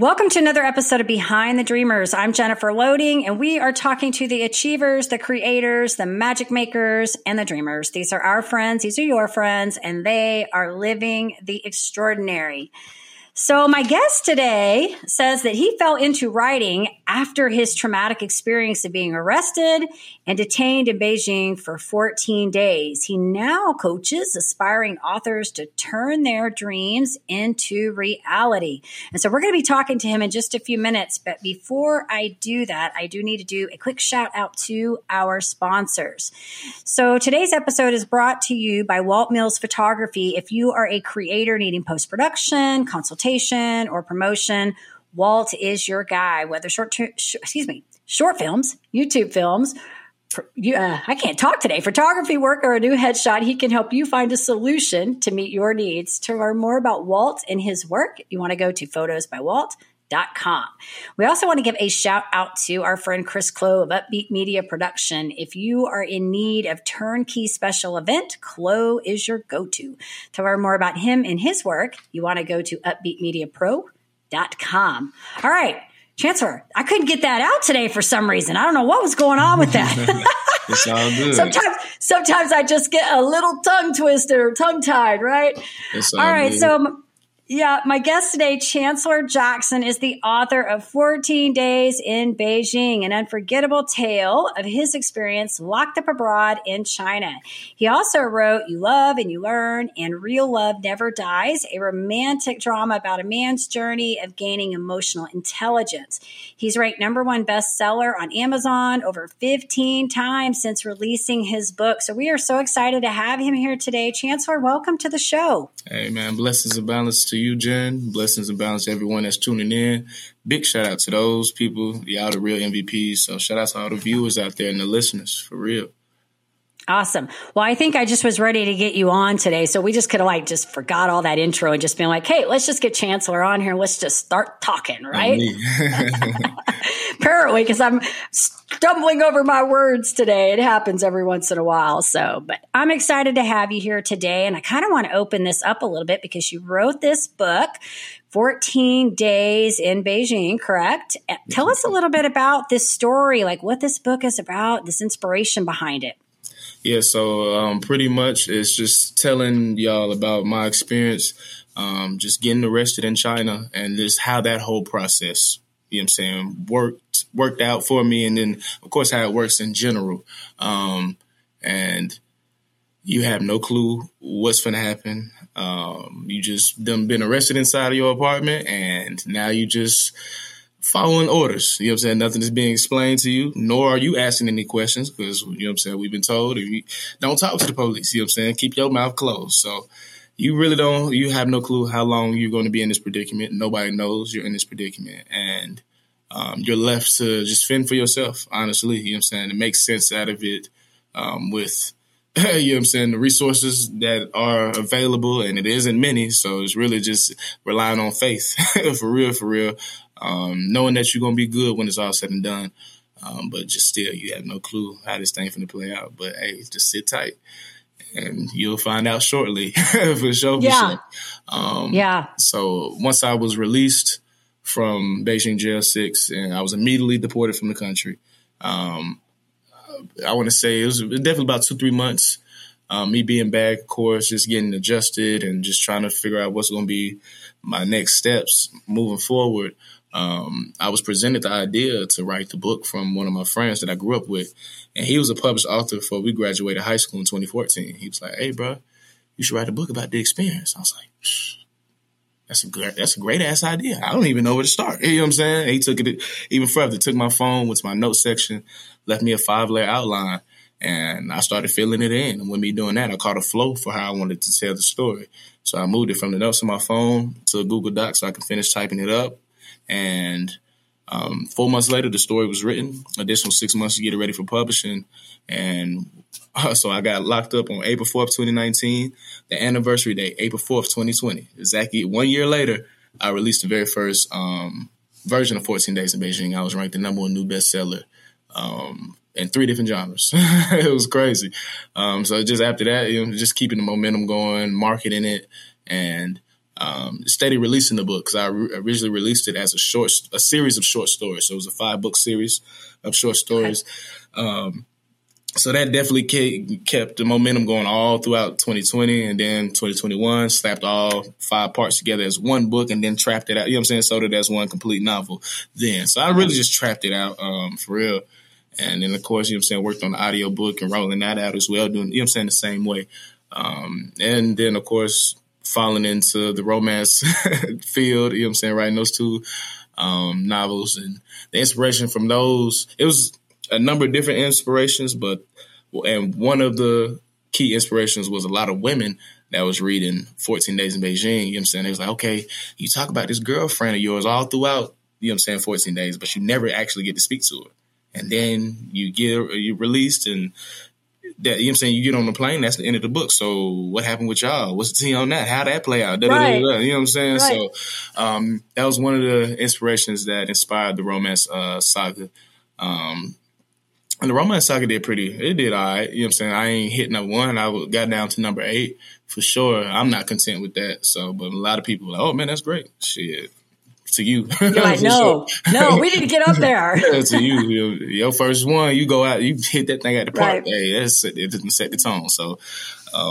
Welcome to another episode of Behind the Dreamers. I'm Jennifer Loding, and we are talking to the achievers, the creators, the magic makers, and the dreamers. These are our friends. These are your friends, and they are living the extraordinary. So my guest today says that he fell into writing after his traumatic experience of being arrested and detained in Beijing for 14 days. He now coaches aspiring authors to turn their dreams into reality. And so we're going to be talking to him in just a few minutes. But before I do that, I do need to do a quick shout out to our sponsors. So today's episode is brought to you by Walt Mills Photography. If you are a creator needing post-production, consultation, or promotion, Walt is your guy. Whether short films, YouTube films, photography work, or a new headshot, he can help you find a solution to meet your needs. To learn more about Walt and his work, you want to go to photosbywalt.com. We also want to give a shout out to our friend Chris Klo of Upbeat Media Production. If you are in need of turnkey special event, Klo is your go-to. To learn more about him and his work, you want to go to UpbeatMediaPro.com. All right. Chancellor, I couldn't get that out today for some reason. I don't know what was going on with that. It's all good. Sometimes I just get a little tongue twisted or tongue tied, right? It's all right. Good. So, yeah, my guest today, Chancellor Jackson, is the author of 14 Days in Beijing, an unforgettable tale of his experience locked up abroad in China. He also wrote You Love and You Learn and Real Love Never Dies, a romantic drama about a man's journey of gaining emotional intelligence. He's ranked #1 bestseller on Amazon over 15 times since releasing his book. So we are so excited to have him here today. Chancellor, welcome to the show. Hey, man, blessings and balance to you, Jen. Blessings and balance to everyone that's tuning in. Big shout out to those people. Y'all the real MVPs. So shout out to all the viewers out there and the listeners, for real. Awesome. Well, I think I just was ready to get you on today. So we just could have just forgot all that intro and just been like, hey, let's just get Chancellor on here. Let's just start talking, right? Apparently, because I'm stumbling over my words today. It happens every once in a while. So, but I'm excited to have you here today. And I kind of want to open this up a little bit because you wrote this book, 14 Days in Beijing, correct? Tell us a little bit about this story, like what this book is about, this inspiration behind it. Yeah, so pretty much it's just telling y'all about my experience, just getting arrested in China and just how that whole process, you know what I'm saying, worked out for me. And then, of course, how it works in general. And you have no clue what's going to happen. You just done been arrested inside of your apartment and now you just following orders, you know what I'm saying? Nothing is being explained to you, nor are you asking any questions because, you know what I'm saying, we've been told if you don't talk to the police, you know what I'm saying? Keep your mouth closed. So you really don't, you have no clue how long you're going to be in this predicament. Nobody knows you're in this predicament. And you're left to just fend for yourself, honestly, you know what I'm saying? To make sense out of it with, you know what I'm saying, the resources that are available, and it isn't many. So it's really just relying on faith, for real. Knowing that you're going to be good when it's all said and done. But just still, you have no clue how this thing's going to play out. But, hey, just sit tight, and you'll find out shortly, for sure. Yeah. So once I was released from Beijing Jail 6, and I was immediately deported from the country, I want to say it was definitely about 2-3 months, me being back, of course, just getting adjusted and just trying to figure out what's going to be my next steps moving forward. I was presented the idea to write the book from one of my friends that I grew up with, and he was a published author before we graduated high school in 2014. He was like, "Hey, bro, you should write a book about the experience." I was like, that's a great ass idea. I don't even know where to start. You know what I'm saying? And he took it even further, took my phone, went to my notes section, left me a 5-layer outline, and I started filling it in. And with me doing that, I caught a flow for how I wanted to tell the story. So I moved it from the notes on my phone to Google Docs so I could finish typing it up. And 4 months later, the story was written, additional 6 months to get it ready for publishing. And so I got locked up on April 4th, 2019, the anniversary date, April 4th, 2020. Exactly 1 year later, I released the very first version of 14 Days in Beijing. I was ranked the #1 new bestseller in 3 different genres. It was crazy. So just after that, you know, just keeping the momentum going, marketing it, and steady releasing the book, because I originally released it as a series of short stories. So it was a 5-book series of short stories. Okay. So that definitely kept the momentum going all throughout 2020, and then 2021 slapped all 5 parts together as one book and then trapped it out. You know what I'm saying? So that as one complete novel then. So I really just trapped it out for real. And then, of course, you know what I'm saying, worked on the audio book and rolling that out as well, doing, you know what I'm saying, the same way. And then, of course, falling into the romance field, you know what I'm saying, writing those 2 novels. And the inspiration from those, it was a number of different inspirations, and one of the key inspirations was a lot of women that was reading 14 Days in Beijing, you know what I'm saying? It was like, okay, you talk about this girlfriend of yours all throughout, you know what I'm saying, 14 days, but you never actually get to speak to her. And then you released, and that, you know what I'm saying, you get on the plane, that's the end of the book. So what happened with y'all? What's the tea on that? How'd that play out? Right. You know what I'm saying? Right. So that was one of the inspirations that inspired the romance saga. And the romance saga did all right. You know what I'm saying? I ain't hit number 1. I got down to number 8 for sure. I'm not content with that. So, but a lot of people were like, oh man, that's great. Shit. To you. You're like, no, sure. No, we need to get up there. Yeah, to you. Your first one, you go out, you hit that thing at the park. Right. Hey, it didn't set the tone. So,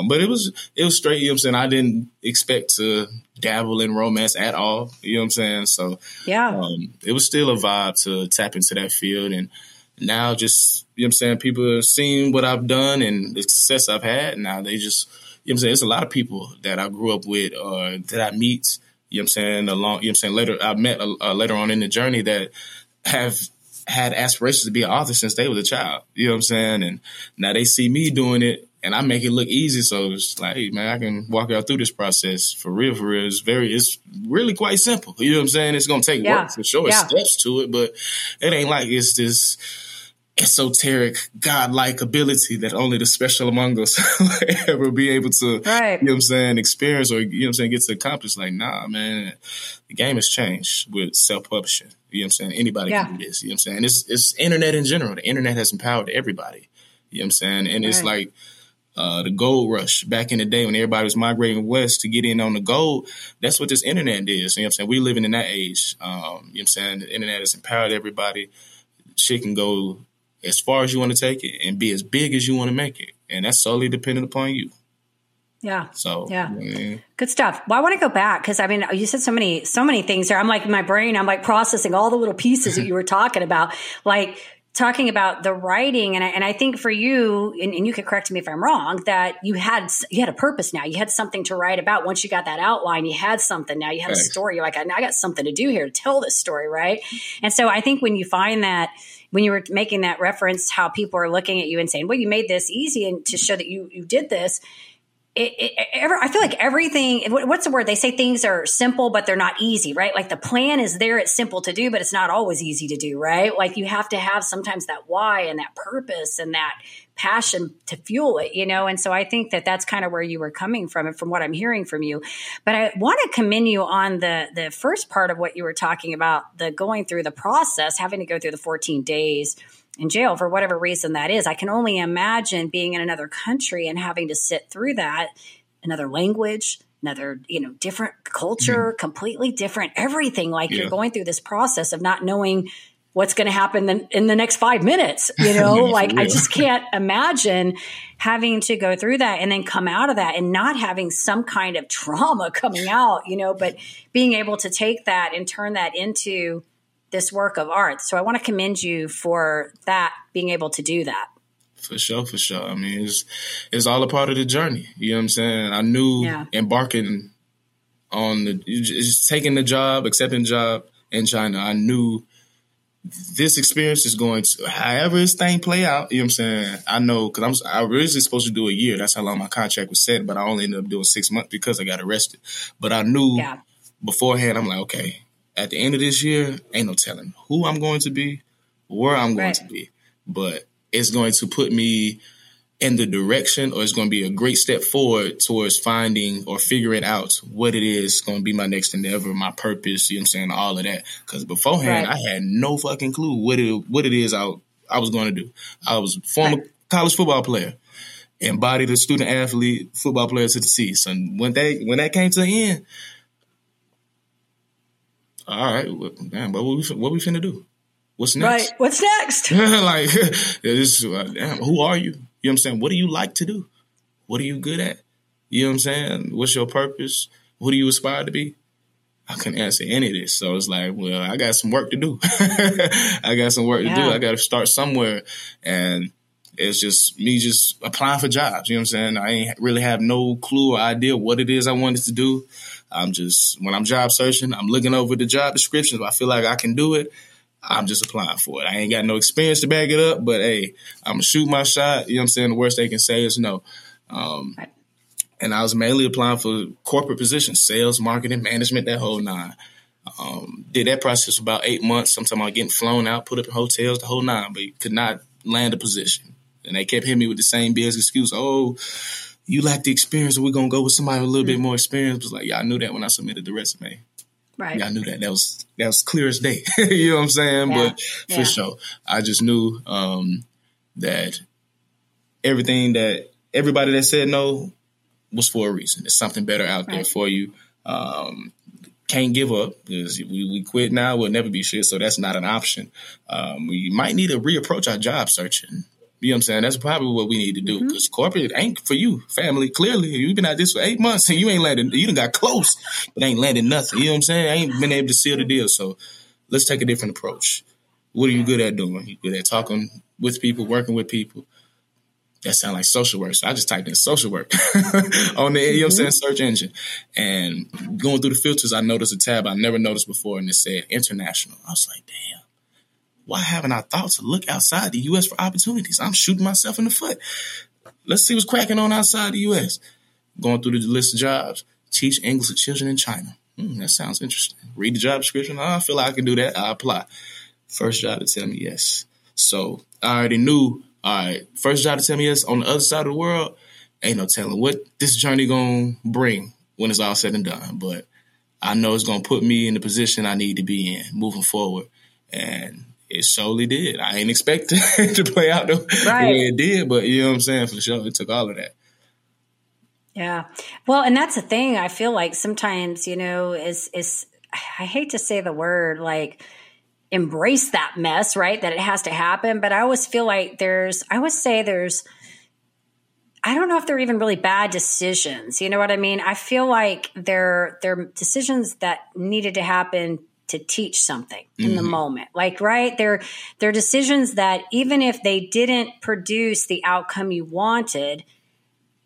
but it was straight, you know what I'm saying? I didn't expect to dabble in romance at all. You know what I'm saying? So, yeah, it was still a vibe to tap into that field. And now just, you know what I'm saying, people have seen what I've done and the success I've had. Now they just, you know what I'm saying, it's a lot of people that I grew up with or that I meet, you know what I'm saying, later on in the journey that have had aspirations to be an author since they was a child. You know what I'm saying? And now they see me doing it and I make it look easy. So it's like, hey, man, I can walk y'all through this process for real, for real. It's really quite simple. You know what I'm saying? It's going to take work for sure. Yeah. Steps to it, but it ain't like it's this esoteric, godlike ability that only the special among us will ever be able to, right, you know what I'm saying, experience or, you know what I'm saying, get to accomplish. Like, nah, man, the game has changed with self-publishing. You know what I'm saying? Anybody can do this. You know what I'm saying? It's internet in general. The internet has empowered everybody. You know what I'm saying? And it's like the gold rush back in the day when everybody was migrating west to get in on the gold. That's what this internet is. You know what I'm saying? We're living in that age. You know what I'm saying? The internet has empowered everybody. Shit can go as far as you want to take it and be as big as you want to make it. And that's solely dependent upon you. Yeah. So, yeah. Good stuff. Well, I want to go back because, I mean, you said so many things there. I'm like, in my brain, I'm like processing all the little pieces that you were talking about, like talking about the writing. And I think for you, and you can correct me if I'm wrong, that you had a purpose now. You had something to write about. Once you got that outline, you had something. Now you had a story. You're like, I got something to do here to tell this story, right? And so I think when you find that, when you were making that reference, how people are looking at you and saying, well, you made this easy and to show that you did this. I feel like everything, what's the word? They say things are simple, but they're not easy, right? Like the plan is there, it's simple to do, but it's not always easy to do, right? Like you have to have sometimes that why and that purpose and that passion to fuel it, you know? And so I think that that's kind of where you were coming from and from what I'm hearing from you. But I want to commend you on the first part of what you were talking about, the going through the process, having to go through the 14 days in jail for whatever reason that is. I can only imagine being in another country and having to sit through that, another language, another, you know, different culture, completely different, everything. Like you're going through this process of not knowing what's going to happen in the next 5 minutes, you know, like I just can't imagine having to go through that and then come out of that and not having some kind of trauma coming out, you know, but being able to take that and turn that into this work of art. So I want to commend you for that, being able to do that. For sure. I mean, it's all a part of the journey. You know what I'm saying? I knew embarking on just taking the job, accepting the job in China, I knew this experience is going to, however this thing play out, you know what I'm saying? I know, because I was originally supposed to do a year. That's how long my contract was set, but I only ended up doing 6 months because I got arrested. But I knew beforehand, I'm like, okay, at the end of this year, ain't no telling who I'm going to be, where I'm going to be. But it's going to put me in the direction, or it's going to be a great step forward towards finding or figuring out what it is going to be my next endeavor, my purpose, you know what I'm saying, all of that. Because beforehand, I had no fucking clue what it is I was going to do. I was a former college football player, embodied a student athlete, football player to the seas. And when that came to the end, all right, damn, but what we finna do? What's next? Right. What's next? Like, it's, damn, who are you? You know what I'm saying? What do you like to do? What are you good at? You know what I'm saying? What's your purpose? Who do you aspire to be? I couldn't answer any of this. So it's like, well, I got some work to do. I got some work to do. I got to start somewhere. And it's just me just applying for jobs. You know what I'm saying? I ain't really have no clue or idea what it is I wanted to do. I'm just, when I'm job searching, I'm looking over the job descriptions. If I feel like I can do it, I'm just applying for it. I ain't got no experience to back it up, but hey, I'm going to shoot my shot. You know what I'm saying? The worst they can say is no. And I was mainly applying for corporate positions, sales, marketing, management, that whole nine. Did that process for about 8 months. Sometimes I was getting flown out, put up in hotels, the whole nine, but could not land a position. And they kept hitting me with the same BS excuse. Oh, you lack the experience. We're going to go with somebody with a little bit more experience. It was like, yeah, I knew that when I submitted the resume. Right. Yeah, I knew that. That was clear as day. You know what I'm saying? Yeah. But for sure, I just knew that everything that everybody that said no was for a reason. There's something better out there for you. Can't give up. We quit now, we'll never be shit. So that's not an option. We might need to reapproach our job searching. You know what I'm saying? That's probably what we need to do, because corporate ain't for you, family. Clearly, you've been out this for 8 months and you ain't landed. You done got close, but ain't landed nothing. You know what I'm saying? I ain't been able to seal the deal. So let's take a different approach. What are you good at doing? You good at talking with people, working with people? That sound like social work. So I just typed in social work on the, you know what I'm saying, search engine. And going through the filters, I noticed a tab I never noticed before, and it said international. I was like, damn. Why haven't I thought to look outside the U.S. for opportunities? I'm shooting myself in the foot. Let's see what's cracking on outside the U.S. Going through the list of jobs. Teach English to children in China. That sounds interesting. Read the job description. Oh, I feel like I can do that. I apply. First job to tell me yes. So I already knew, all right, first job to tell me yes on the other side of the world, ain't no telling what this journey going to bring when it's all said and done. But I know it's going to put me in the position I need to be in moving forward. And it surely did. I ain't expect it to play out the way it did, but you know what I'm saying? For sure, it took all of that. Yeah. Well, and that's the thing. I feel like sometimes, you know, is I hate to say the word, like, embrace that mess, right? That it has to happen. But I always feel like I don't know if they're even really bad decisions. You know what I mean? I feel like they're decisions that needed to happen to teach something in the moment. Like, right, they're decisions that even if they didn't produce the outcome you wanted,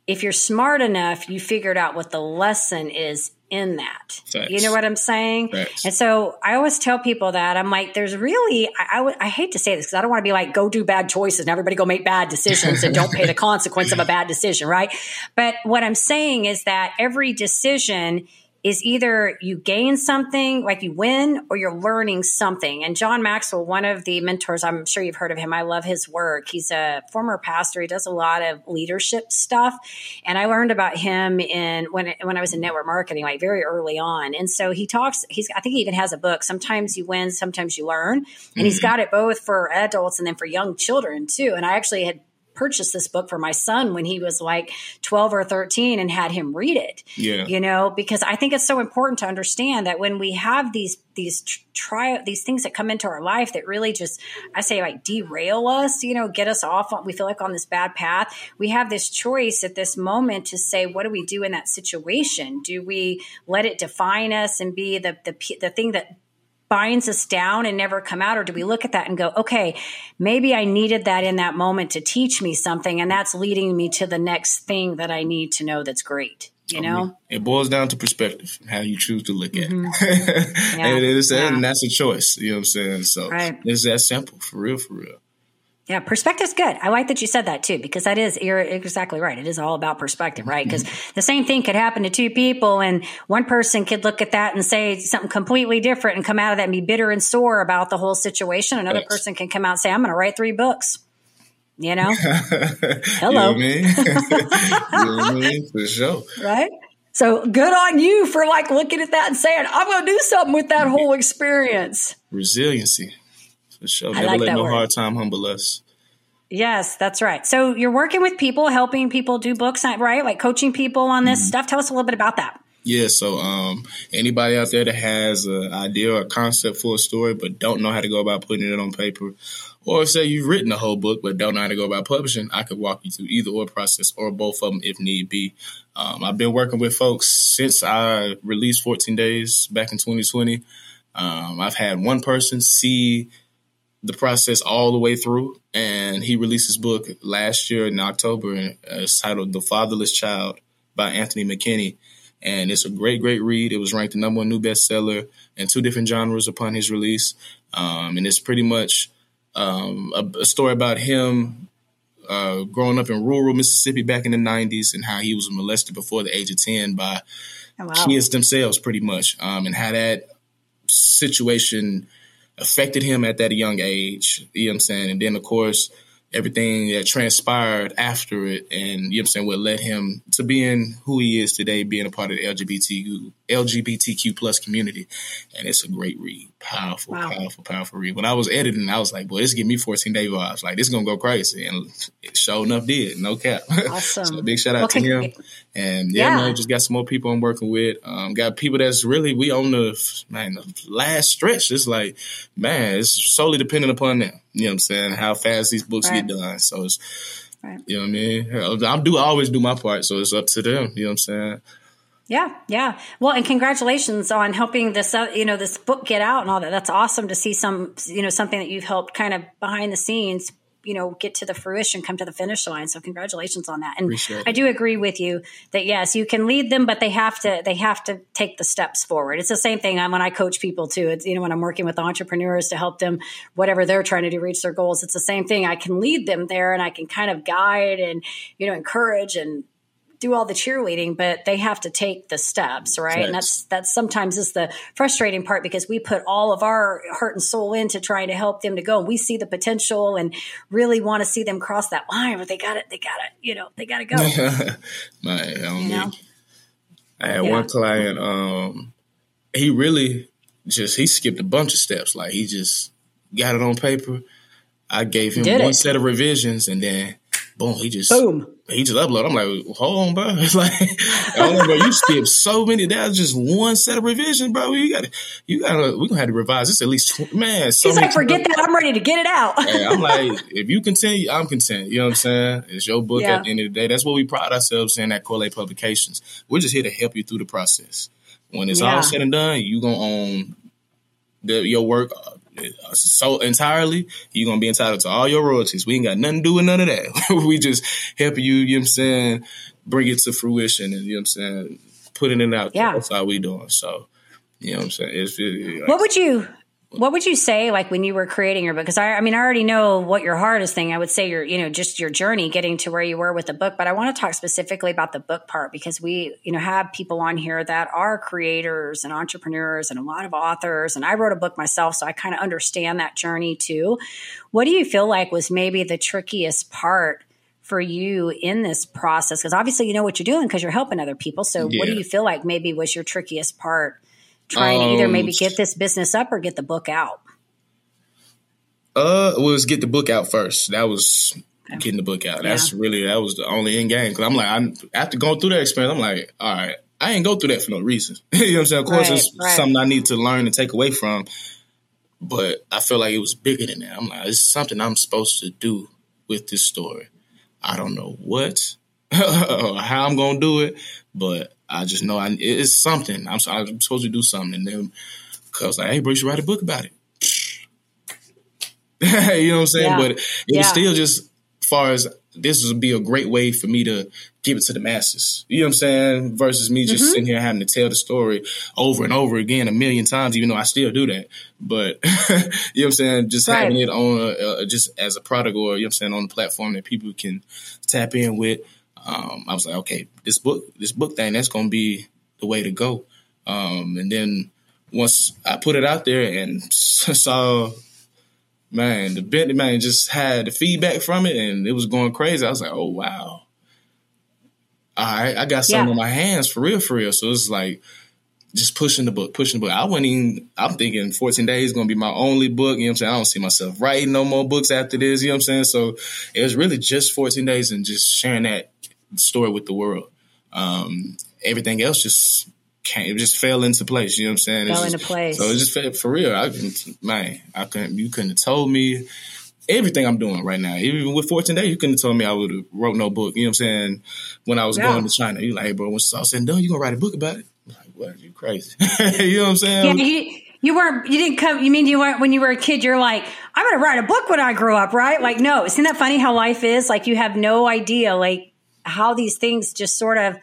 if you're smart enough, you figured out what the lesson is in that. Thanks. You know what I'm saying? Thanks. And so I always tell people that. I'm like, there's really, I hate to say this because I don't want to be like, go do bad choices and everybody go make bad decisions and don't pay the consequence of a bad decision, right? But what I'm saying is that every decision is either you gain something, like you win, or you're learning something. And John Maxwell, one of the mentors, I'm sure you've heard of him. I love his work. He's a former pastor. He does a lot of leadership stuff. And I learned about him when I was in network marketing, like very early on. And so he talks, I think he even has a book, Sometimes You Win, Sometimes You Learn. And he's got it both for adults and then for young children too. And I actually had purchased this book for my son when he was like 12 or 13 and had him read it, you know, because I think it's so important to understand that when we have these things that come into our life that really just, I say, like, derail us, you know, get us off, we feel like on this bad path, we have this choice at this moment to say, what do we do in that situation? Do we let it define us and be the thing that binds us down and never come out? Or do we look at that and go, okay, maybe I needed that in that moment to teach me something, and that's leading me to the next thing that I need to know that's great, you know? It boils down to perspective, how you choose to look at it. And that's a choice, you know what I'm saying? So it's that simple, for real, for real. Yeah, perspective's good. I like that you said that too, because you're exactly right. It is all about perspective, right? Because the same thing could happen to two people, and one person could look at that and say something completely different and come out of that and be bitter and sore about the whole situation. Another person can come out and say, I'm going to write 3 books. You know? Hello. You know what I mean? For sure. Right? So good on you for like looking at that and saying, I'm going to do something with that whole experience. Resiliency. For sure. Never let no hard time humble us. Yes, that's right. So you're working with people, helping people do books, right? Like coaching people on this stuff. Tell us a little bit about that. Yeah, so anybody out there that has an idea or a concept for a story but don't know how to go about putting it on paper, or say you've written a whole book but don't know how to go about publishing, I could walk you through either or process or both of them if need be. I've been working with folks since I released 14 Days back in 2020. I've had one person see the process all the way through, and he released his book last year in October, and it's titled The Fatherless Child by Anthony McKinney. And it's a great, great read. It was ranked the number one new bestseller in 2 different genres upon his release. And it's pretty much a story about him growing up in rural Mississippi back in the 90s and how he was molested before the age of 10 by kids themselves, pretty much, and how that situation affected him at that young age, you know what I'm saying? And then, of course, everything that transpired after it and, you know what I'm saying, what led him to being who he is today, being a part of the LGBTQ plus community. And it's a great read. Powerful, powerful read. When I was editing, I was like, boy, this give me 14-day vibes. Like, this is going to go crazy. And it sure enough did. No cap. Awesome. So big shout out to him. And man, just got some more people I'm working with. Got people that's really, we on the last stretch. It's like, man, it's solely dependent upon them. You know what I'm saying? How fast these books get done. So it's, you know what I mean? I always do my part. So it's up to them. You know what I'm saying? Yeah. Yeah. Well, and congratulations on helping this, this book get out and all that. That's awesome to see something that you've helped kind of behind the scenes, get to the fruition, come to the finish line. So congratulations on that. And I do agree with you that, yes, you can lead them, but they have to take the steps forward. It's the same thing when I coach people too. It's, when I'm working with entrepreneurs to help them, whatever they're trying to do, reach their goals. It's the same thing. I can lead them there and I can kind of guide and, encourage and do all the cheerleading, but they have to take the steps, right? And that's sometimes is the frustrating part, because we put all of our heart and soul into trying to help them to go. We see the potential and really want to see them cross that line, but they gotta go. I had one client, he really he skipped a bunch of steps. Like, he just got it on paper. I gave him one set of revisions, and then boom, he just uploaded. I'm like, hold on, bro. It's like, hold on, bro. You skipped so many. That was just one set of revision, bro. You gotta, we're gonna have to revise this at least. Man, so he's like, forget that. I'm ready to get it out. And I'm like, if you continue, I'm content. You know what I'm saying? It's your book at the end of the day. That's what we pride ourselves in at Coralate Publications. We're just here to help you through the process. When it's all said and done, you gonna own your work. So entirely, you're going to be entitled to all your royalties. We ain't got nothing to do with none of that. We just help you, you know what I'm saying, bring it to fruition and, you know what I'm saying, putting it out. Yeah. That's how we doing. So, you know what I'm saying? What would you say, like, when you were creating your book? Because I already know what your hardest thing, I would say, your, just your journey getting to where you were with the book. But I want to talk specifically about the book part, because we, have people on here that are creators and entrepreneurs and a lot of authors. And I wrote a book myself, so I kind of understand that journey too. What do you feel like was maybe the trickiest part for you in this process? Because obviously you know what you're doing because you're helping other people. So what do you feel like maybe was your trickiest part? Trying to either maybe get this business up or get the book out? Was get the book out first. That was getting the book out. That's that was the only end game. Because I'm like, after going through that experience, I'm like, all right, I ain't go through that for no reason. You know what I'm saying? Of course, it's something I need to learn and take away from. But I feel like it was bigger than that. I'm like, it's something I'm supposed to do with this story. I don't know what or how I'm going to do it, but I just know it's something. I'm supposed to do something. And then I was like, hey, bro, you should write a book about it. You know what I'm saying? Yeah. But it was still just as far as this would be a great way for me to give it to the masses. You know what I'm saying? Versus me just sitting here having to tell the story over and over again a million times, even though I still do that. But you know what I'm saying? Just having it on just as a product, or, you know what I'm saying, on a platform that people can tap in with. I was like, okay, this book thing, that's going to be the way to go. And then once I put it out there and saw, man, just had the feedback from it and it was going crazy. I was like, oh, wow. All right. I got something on my hands for real. So it's like just pushing the book. I'm thinking 14 Days is going to be my only book. You know what I'm saying? I don't see myself writing no more books after this. You know what I'm saying? So it was really just 14 Days and just sharing that story with the world. Everything else just it just fell into place. You know what I'm saying? Fell into place. So it just, for real, you couldn't have told me everything I'm doing right now. Even with 14 Days, you couldn't have told me I would have wrote no book. You know what I'm saying? When I was going to China, you're like, hey, bro, when it's all said and done, you're going to write a book about it? I'm like, what? You crazy. You know what I'm saying? Yeah, when you were a kid, you're like, I'm going to write a book when I grow up, right? Like, no, isn't that funny how life is? Like, you have no idea, like, how these things just sort of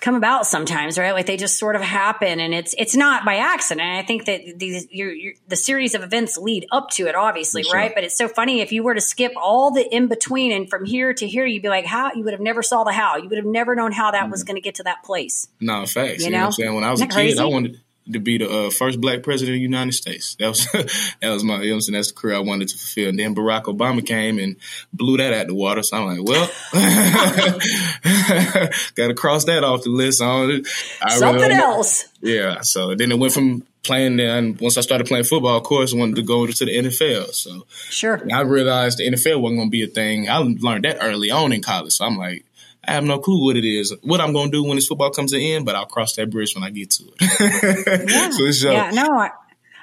come about sometimes, right? Like, they just sort of happen, and it's not by accident. I think that the series of events lead up to it, obviously, sure, right? But it's so funny, if you were to skip all the in between and from here to here, you'd be like, how? You would have never saw the how. You would have never known how that was going to get to that place. No, facts. You know what I'm saying? When I was a kid, I wanted to be the first black president of the United States. That was my, you know what I'm saying, that's the career I wanted to fulfill. And then Barack Obama came and blew that out the water. So I'm like, well, got to cross that off the list. Something else. Yeah. So then it went from playing there. And once I started playing football, of course, I wanted to go to the NFL. So sure, I realized the NFL wasn't going to be a thing. I learned that early on in college. So I'm like, I have no clue what it is, what I'm going to do when this football comes to an end, but I'll cross that bridge when I get to it. Yeah.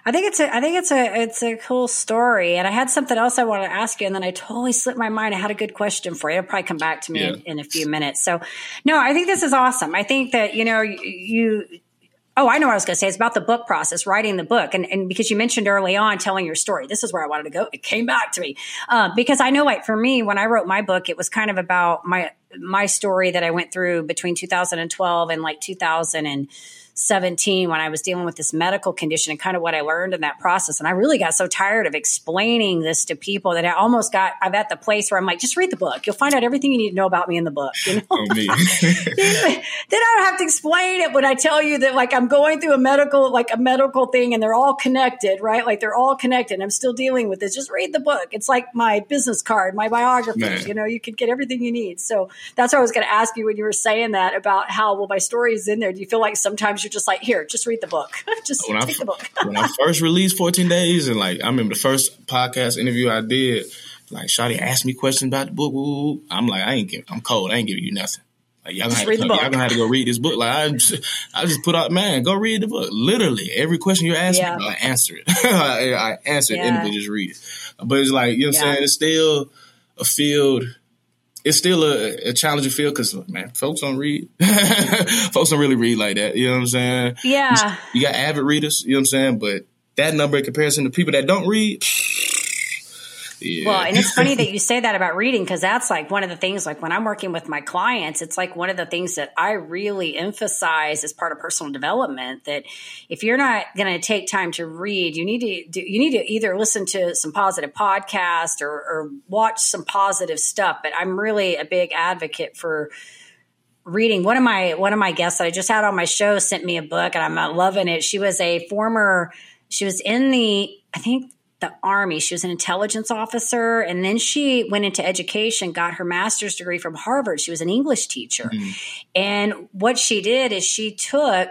I think it's a cool story. And I had something else I wanted to ask you, and then I totally slipped my mind. I had a good question for you. It'll probably come back to me in a few minutes. So, no, I think this is awesome. I think that, I know what I was going to say. It's about the book process, writing the book. And because you mentioned early on telling your story, this is where I wanted to go. It came back to me. Because I know, like, for me, when I wrote my book, it was kind of about my story that I went through between 2012 and like 2017 when I was dealing with this medical condition and kind of what I learned in that process. And I really got so tired of explaining this to people that I'm at the place where I'm like, just read the book. You'll find out everything you need to know about me in the book. You know? Oh, me. Then I don't have to explain it when I tell you that, like, I'm going through a medical thing and they're all connected, right? Like, they're all connected. I'm still dealing with this. Just read the book. It's like my business card, my biography, you know, you can get everything you need. So that's what I was going to ask you when you were saying that about how, well, my story is in there. Do you feel like sometimes you're just like, here, just read the book. Just take the book. When I first released 14 Days, and like, I remember the first podcast interview I did, like, Shawty asked me questions about the book. I'm like, I'm cold. I ain't giving you nothing. Like, y'all gonna have to go read this book. Like, I just put out, man, go read the book. Literally, every question you're asking, I answer it. I answer it and just read it. But it's like, you know what I'm saying? It's still a field. It's still a challenging field because, man, folks don't read. Folks don't really read like that. You know what I'm saying? Yeah. You got avid readers, you know what I'm saying? But that number in comparison to people that don't read. Yeah. Well, and it's funny that you say that about reading, because that's like one of the things, like when I'm working with my clients, it's like one of the things that I really emphasize as part of personal development, that if you're not going to take time to read, you need to either listen to some positive podcast or watch some positive stuff. But I'm really a big advocate for reading. One of my guests that I just had on my show sent me a book, and I'm loving it. She was in the Army. She was an intelligence officer, and then she went into education, got her master's degree from Harvard. She was an English teacher. Mm-hmm. And what she did is she took,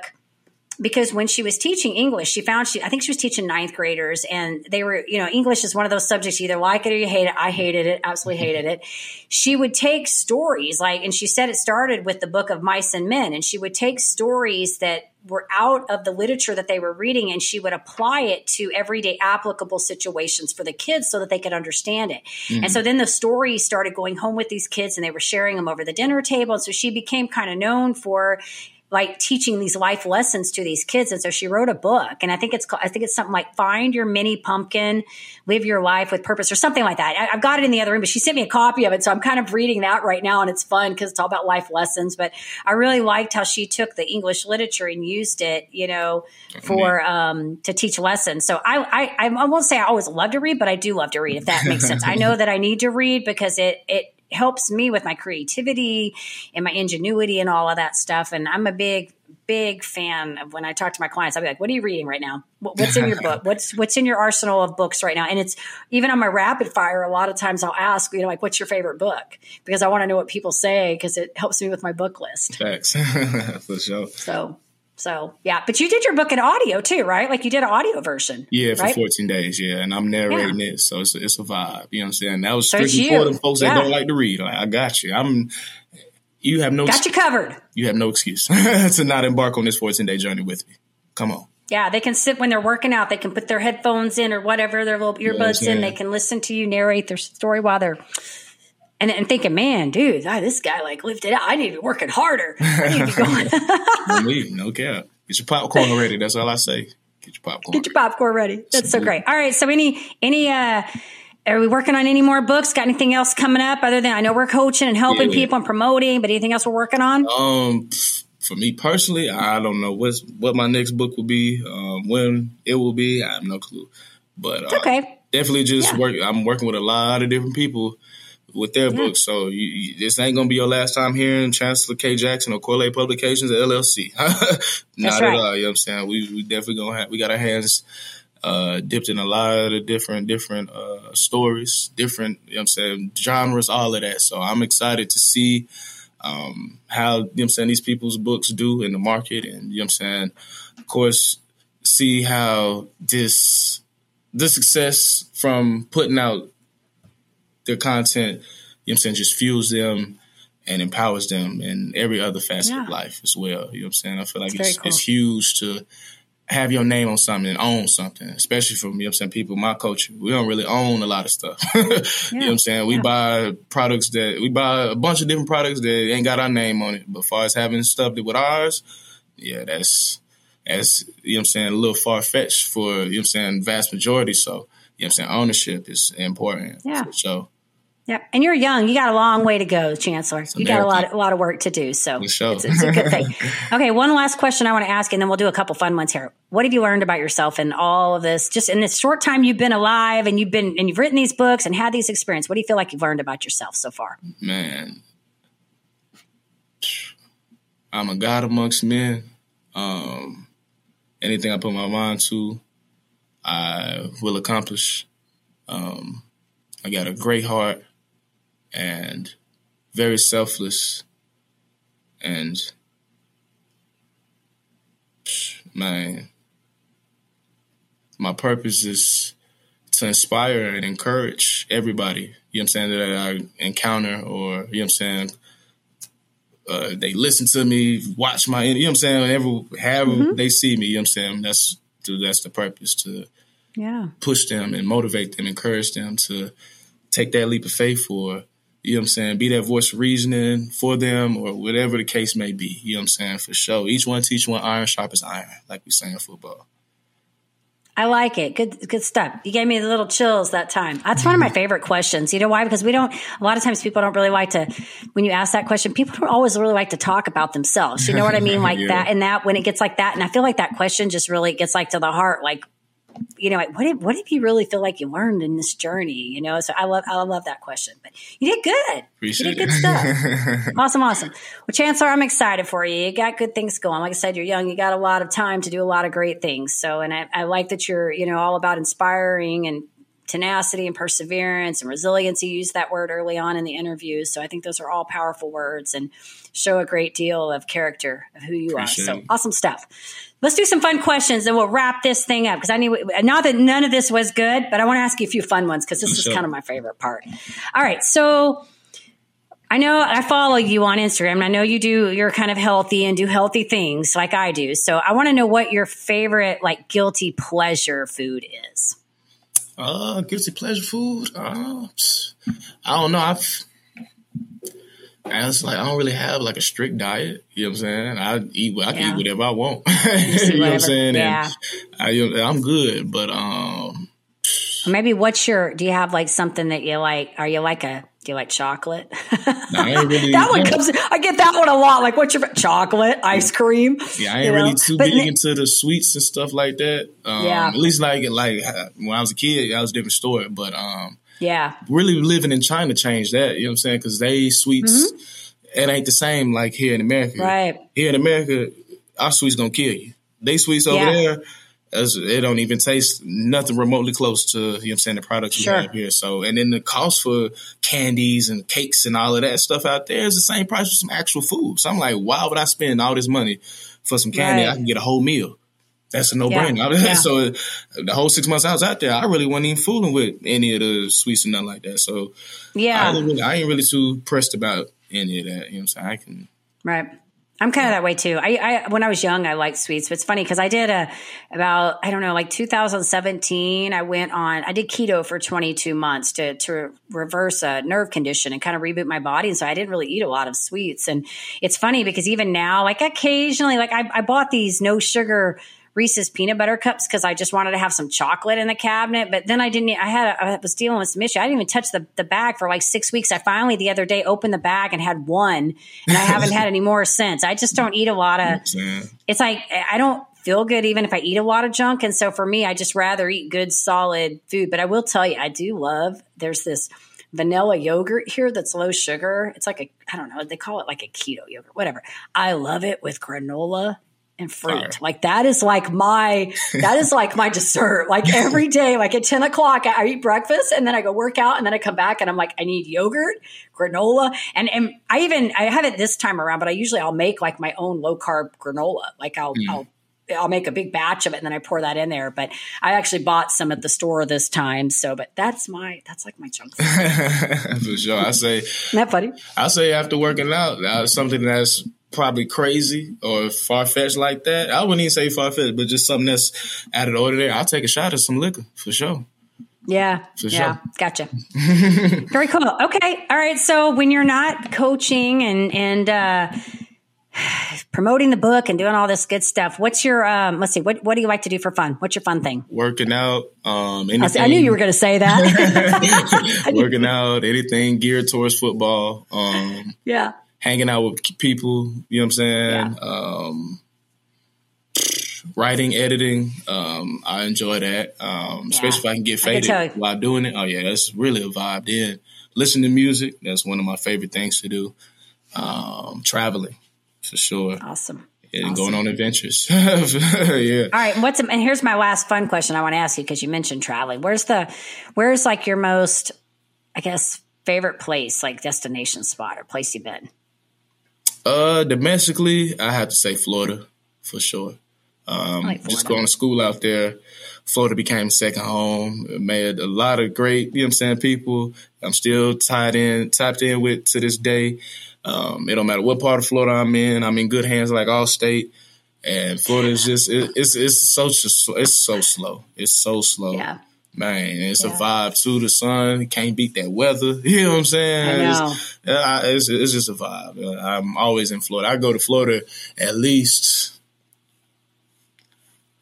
because when she was teaching English, I think she was teaching ninth graders, and they were, you know, English is one of those subjects, you either like it or you hate it. I hated it, absolutely hated it. She would take stories, like, and she said it started with the Book of Mice and Men, and she would take stories that were out of the literature that they were reading, and she would apply it to everyday applicable situations for the kids so that they could understand it. Mm-hmm. And so then the story started going home with these kids, and they were sharing them over the dinner table. And so she became kind of known for, like, teaching these life lessons to these kids. And so she wrote a book, and I think it's something like Find Your Mini Pumpkin, Live Your Life with Purpose, or something like that. I've got it in the other room, but she sent me a copy of it. So I'm kind of reading that right now, and it's fun because it's all about life lessons. But I really liked how she took the English literature and used it, you know, for, to teach lessons. So I won't say I always love to read, but I do love to read, if that makes sense. I know that I need to read because it helps me with my creativity and my ingenuity and all of that stuff. And I'm a big fan of, when I talk to my clients, I'll be like, what are you reading right now? What's in your book? What's in your arsenal of books right now? And it's even on my rapid fire. A lot of times I'll ask, you know, like, what's your favorite book? Because I want to know what people say, because it helps me with my book list. Thanks. For sure. So yeah, but you did your book in audio too, right? Like, you did an audio version. Yeah, for 14 days. Yeah, and I'm narrating it, so it's a vibe. You know what I'm saying? That was strictly for them folks that don't like to read. Like, I got you. I'm You have no... Got you covered. You have no excuse to not embark on this 14-day journey with me. Come on. Yeah, they can sit when they're working out. They can put their headphones in or whatever, their little earbuds in. They can listen to you narrate their story while they're... And thinking, man, dude, this guy like lived it out. I need to be working harder. I need to be going. No cap. Get your popcorn ready. That's all I say. Get your popcorn. Get your popcorn ready. That's so great. All right. So any are we working on any more books? Got anything else coming up other than I know we're coaching and helping people and promoting, but anything else we're working on? For me personally, I don't know what my next book will be, when it will be. I have no clue. But it's okay. Definitely just work. I'm working with a lot of different people with their books. So this ain't going to be your last time hearing Chancellor K Jackson or Coralate Publications or LLC. Not at all. You know what I'm saying? We definitely going to have, we got our hands dipped in a lot of different stories, different, you know what I'm saying, genres, all of that. So I'm excited to see how, you know what I'm saying, these people's books do in the market. And, you know what I'm saying, of course, see how the success from putting out their content, you know what I'm saying, just fuels them and empowers them in every other facet of life as well. You know what I'm saying? I feel like it's huge to have your name on something and own something, especially from, you know what I'm saying, people in my culture. We don't really own a lot of stuff. You know what I'm saying? We buy products that, we buy a bunch of different products that ain't got our name on it. But as far as having stuff that with ours, that's, you know what I'm saying, a little far-fetched for, you know what I'm saying, vast majority. So, you know what I'm saying, ownership is important. Yeah. So, yeah, and you're young. You got a long way to go, Chancellor. You got a lot of work to do. So it's a good thing. Okay, one last question I want to ask, and then we'll do a couple fun ones here. What have you learned about yourself in all of this? Just in this short time you've been alive, and you've written these books and had these experiences. What do you feel like you've learned about yourself so far? Man, I'm a god amongst men. Anything I put my mind to, I will accomplish. I got a great heart. And very selfless, and my purpose is to inspire and encourage everybody, you know what I'm saying, that I encounter, or, you know what I'm saying, they listen to me, watch my, you know what I'm saying, they see me, you know what I'm saying, that's the purpose, to push them and motivate them, encourage them to take that leap of faith, or, you know what I'm saying, be that voice of reasoning for them, or whatever the case may be. You know what I'm saying? For sure. Each one teach one, iron sharpens iron, like we say in football. I like it. Good stuff. You gave me the little chills that time. That's one of my favorite questions. You know why? Because a lot of times people don't really like to, when you ask that question, people don't always really like to talk about themselves. You know what I mean? Like that, and that, when it gets like that. And I feel like that question just really gets like to the heart, like, you know, like, what if you really feel like you learned in this journey? You know, so I love that question. But you did good. Appreciate you did good stuff. Awesome. Well, Chancellor, I'm excited for you. You got good things going. Like I said, you're young. You got a lot of time to do a lot of great things. So, and I like that you're, you know, all about inspiring and tenacity and perseverance and resiliency. You used that word early on in the interview. So I think those are all powerful words and show a great deal of character of who you are. So awesome stuff. Let's do some fun questions and we'll wrap this thing up, because I knew, not that none of this was good, but I want to ask you a few fun ones, because this is kind of my favorite part. All right. So I know I follow you on Instagram, and I know you're kind of healthy and do healthy things like I do. So I want to know what your favorite, like, guilty pleasure food is. Guilty pleasure food? I don't know. I don't really have like a strict diet. You know what I'm saying? I can eat whatever I want. You know what I'm saying? Yeah. I'm good, but maybe do you have like something that you like? Do you like chocolate? No, I ain't really. That one comes. I get that one a lot. Like, what's your chocolate ice cream? Yeah, I ain't really too big into the sweets and stuff like that. At least like when I was a kid, that was a different story. But really living in China changed that. You know what I'm saying? Because they sweets, it ain't the same like here in America. Right. Here in America, our sweets gonna kill you. They sweets over there, it don't even taste nothing remotely close to, you know what I'm saying, the products we have here. So, and then the cost for candies and cakes and all of that stuff out there is the same price for some actual food. So I'm like, why would I spend all this money for some candy? I can get a whole meal. That's a no-brainer. Yeah. So the whole 6 months I was out there, I really wasn't even fooling with any of the sweets and nothing like that. So I ain't really too pressed about any of that. You know what I'm saying? I can. Right. I'm kind of that way too. I when I was young, I liked sweets. But it's funny because I did about, I don't know, like 2017, I did keto for 22 months to reverse a nerve condition and kind of reboot my body. And so I didn't really eat a lot of sweets. And it's funny because even now, like occasionally, like I bought these no sugar Reese's peanut butter cups because I just wanted to have some chocolate in the cabinet. But then I was dealing with some issue. I didn't even touch the bag for like 6 weeks. I finally the other day opened the bag and had one, and I haven't had any more since. I just don't eat a lot of, it's like, I don't feel good even if I eat a lot of junk. And so for me, I just rather eat good, solid food. But I will tell you, I do love, there's this vanilla yogurt here that's low sugar. It's like I don't know, they call it like a keto yogurt, whatever. I love it with granola and fruit. Right. Like that is like my dessert. Like every day, like at 10 o'clock, I eat breakfast and then I go work out and then I come back and I'm like, I need yogurt, granola. And I have it this time around, but I'll make like my own low carb granola. Like I'll make a big batch of it and then I pour that in there. But I actually bought some at the store this time. So, but that's like my junk food. For sure. I say, isn't that funny? I say after working out, something that's probably crazy or far-fetched like that. I wouldn't even say far-fetched, but just something that's out of the ordinary. I'll take a shot of some liquor for sure. Yeah. For sure. Gotcha. Very cool. Okay. All right. So when you're not coaching and promoting the book and doing all this good stuff, what's your, let's see, what do you like to do for fun? What's your fun thing? Working out. I knew you were going to say that. Working out, anything geared towards football. Yeah. Hanging out with people, you know what I'm saying? Yeah. Writing, editing, I enjoy that. Especially if I can get faded while doing it. Oh, yeah, that's really a vibe then. Listen to music. That's one of my favorite things to do. Traveling, for sure. Awesome. And going on adventures. Yeah. All right. And here's my last fun question I want to ask you because you mentioned traveling. Where's like your most, I guess, favorite place, like destination spot or place you've been? Domestically, I have to say Florida for sure. Like Florida. Just going to school out there, Florida became second home. It made a lot of great, you know what I'm saying, people. I'm still tapped in with to this day. It don't matter what part of Florida I'm in good hands like Allstate. And Florida is just it's so slow. It's so slow. Yeah. Man, it's a vibe too. The sun can't beat that weather. You know what I'm saying? I know. It's just a vibe. I'm always in Florida. I go to Florida at least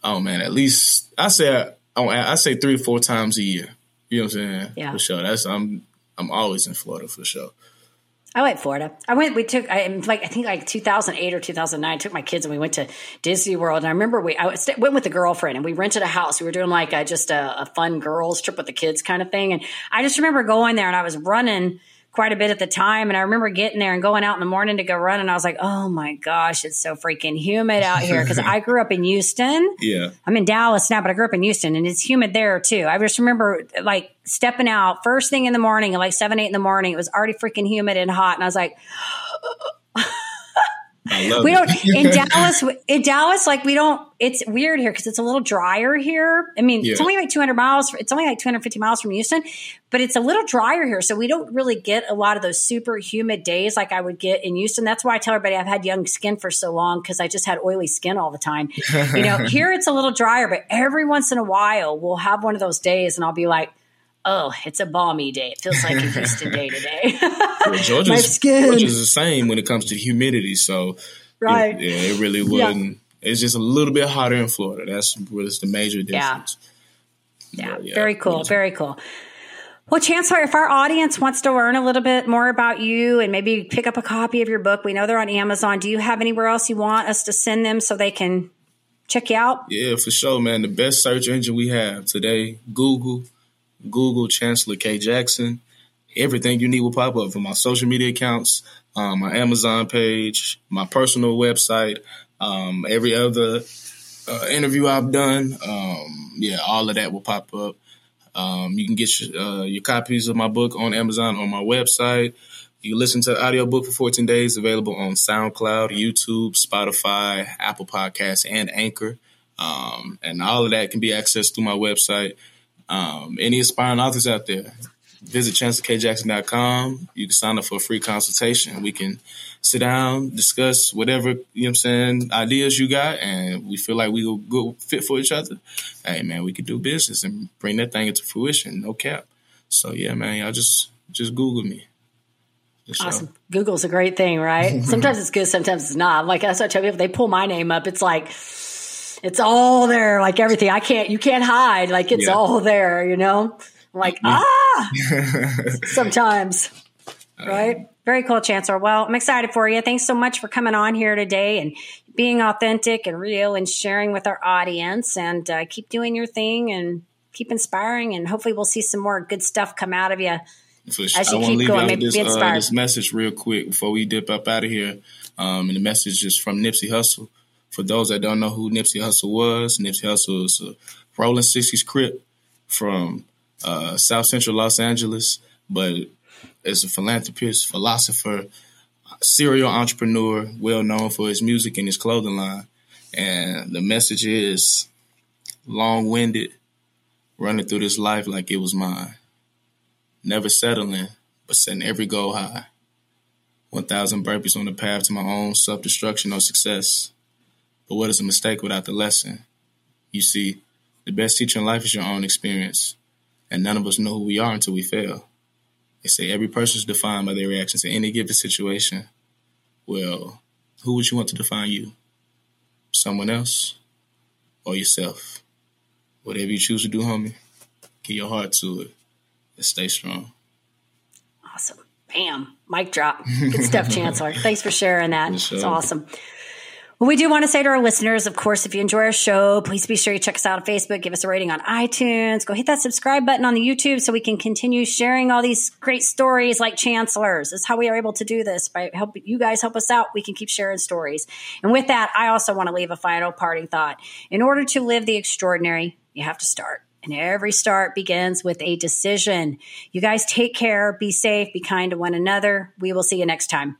3 or 4 times a year. You know what I'm saying? Yeah, for sure. I'm always in Florida for sure. I like Florida. I think 2008 or 2009, I took my kids and we went to Disney World. And I remember I went with a girlfriend and we rented a house. We were doing like a fun girls trip with the kids kind of thing. And I just remember going there and I was running quite a bit at the time. And I remember getting there and going out in the morning to go run. And I was like, oh my gosh, it's so freaking humid out here. Cause I grew up in Houston. Yeah. I'm in Dallas now, but I grew up in Houston and it's humid there too. I just remember like stepping out first thing in the morning at like 7, 8 in the morning. It was already freaking humid and hot. And I was like, in Dallas, it's weird here because it's a little drier here. I mean, It's only like 200 miles. It's only like 250 miles from Houston, but it's a little drier here. So we don't really get a lot of those super humid days like I would get in Houston. That's why I tell everybody I've had young skin for so long because I just had oily skin all the time. You know, here it's a little drier, but every once in a while we'll have one of those days and I'll be like, oh, it's a balmy day. It feels like a Houston day today. Georgia's the same when it comes to humidity. So, right. It really wouldn't. Yeah. It's just a little bit hotter in Florida. That's the major difference. Yeah. Yeah. Very cool. Very cool. Well, Chancellor, if our audience wants to learn a little bit more about you and maybe pick up a copy of your book, we know they're on Amazon. Do you have anywhere else you want us to send them so they can check you out? Yeah, for sure, man. The best search engine we have today, Google Chancellor K Jackson. Everything you need will pop up from my social media accounts, my Amazon page, my personal website, every other interview I've done. All of that will pop up. You can get your copies of my book on Amazon on my website. You can listen to the audiobook for 14 days, available on SoundCloud, YouTube, Spotify, Apple Podcasts, and Anchor. And all of that can be accessed through my website. Any aspiring authors out there, visit ChancellorKJackson.com. You can sign up for a free consultation. We can sit down, discuss whatever, you know what I'm saying, ideas you got, and we feel like we will go fit for each other. Hey, man, we could do business and bring that thing into fruition, no cap. So, yeah, man, y'all just Google me. Awesome. Show. Google's a great thing, right? Sometimes it's good, sometimes it's not. Like, that's what I tell people. If they pull my name up, it's like, it's all there, like everything. You can't hide. Like, it's all there, you know? Like, sometimes, right? Very cool, Chancellor. Well, I'm excited for you. Thanks so much for coming on here today and being authentic and real and sharing with our audience. And keep doing your thing and keep inspiring. And hopefully we'll see some more good stuff come out of you. For sure. I want to leave you with this message real quick before we dip up out of here. And the message is from Nipsey Hussle. For those that don't know who Nipsey Hussle was, Nipsey Hussle is a rolling 60s Crip from South Central Los Angeles, but is a philanthropist, philosopher, serial entrepreneur, well known for his music and his clothing line. And the message is long-winded, running through this life like it was mine. Never settling, but setting every goal high. 1,000 burpees on the path to my own self-destruction or success. But what is a mistake without the lesson? You see, the best teacher in life is your own experience, and none of us know who we are until we fail. They say every person is defined by their reactions in any given situation. Well, who would you want to define you? Someone else or yourself? Whatever you choose to do, homie, get your heart to it and stay strong. Awesome. Bam. Mic drop. Good stuff, Chancellor. Thanks for sharing that. It's awesome. Well, we do want to say to our listeners, of course, if you enjoy our show, please be sure you check us out on Facebook, give us a rating on iTunes, go hit that subscribe button on the YouTube so we can continue sharing all these great stories like Chancellor's. That's how we are able to do this. By helping you guys help us out, we can keep sharing stories. And with that, I also want to leave a final parting thought. In order to live the extraordinary, you have to start. And every start begins with a decision. You guys take care, be safe, be kind to one another. We will see you next time.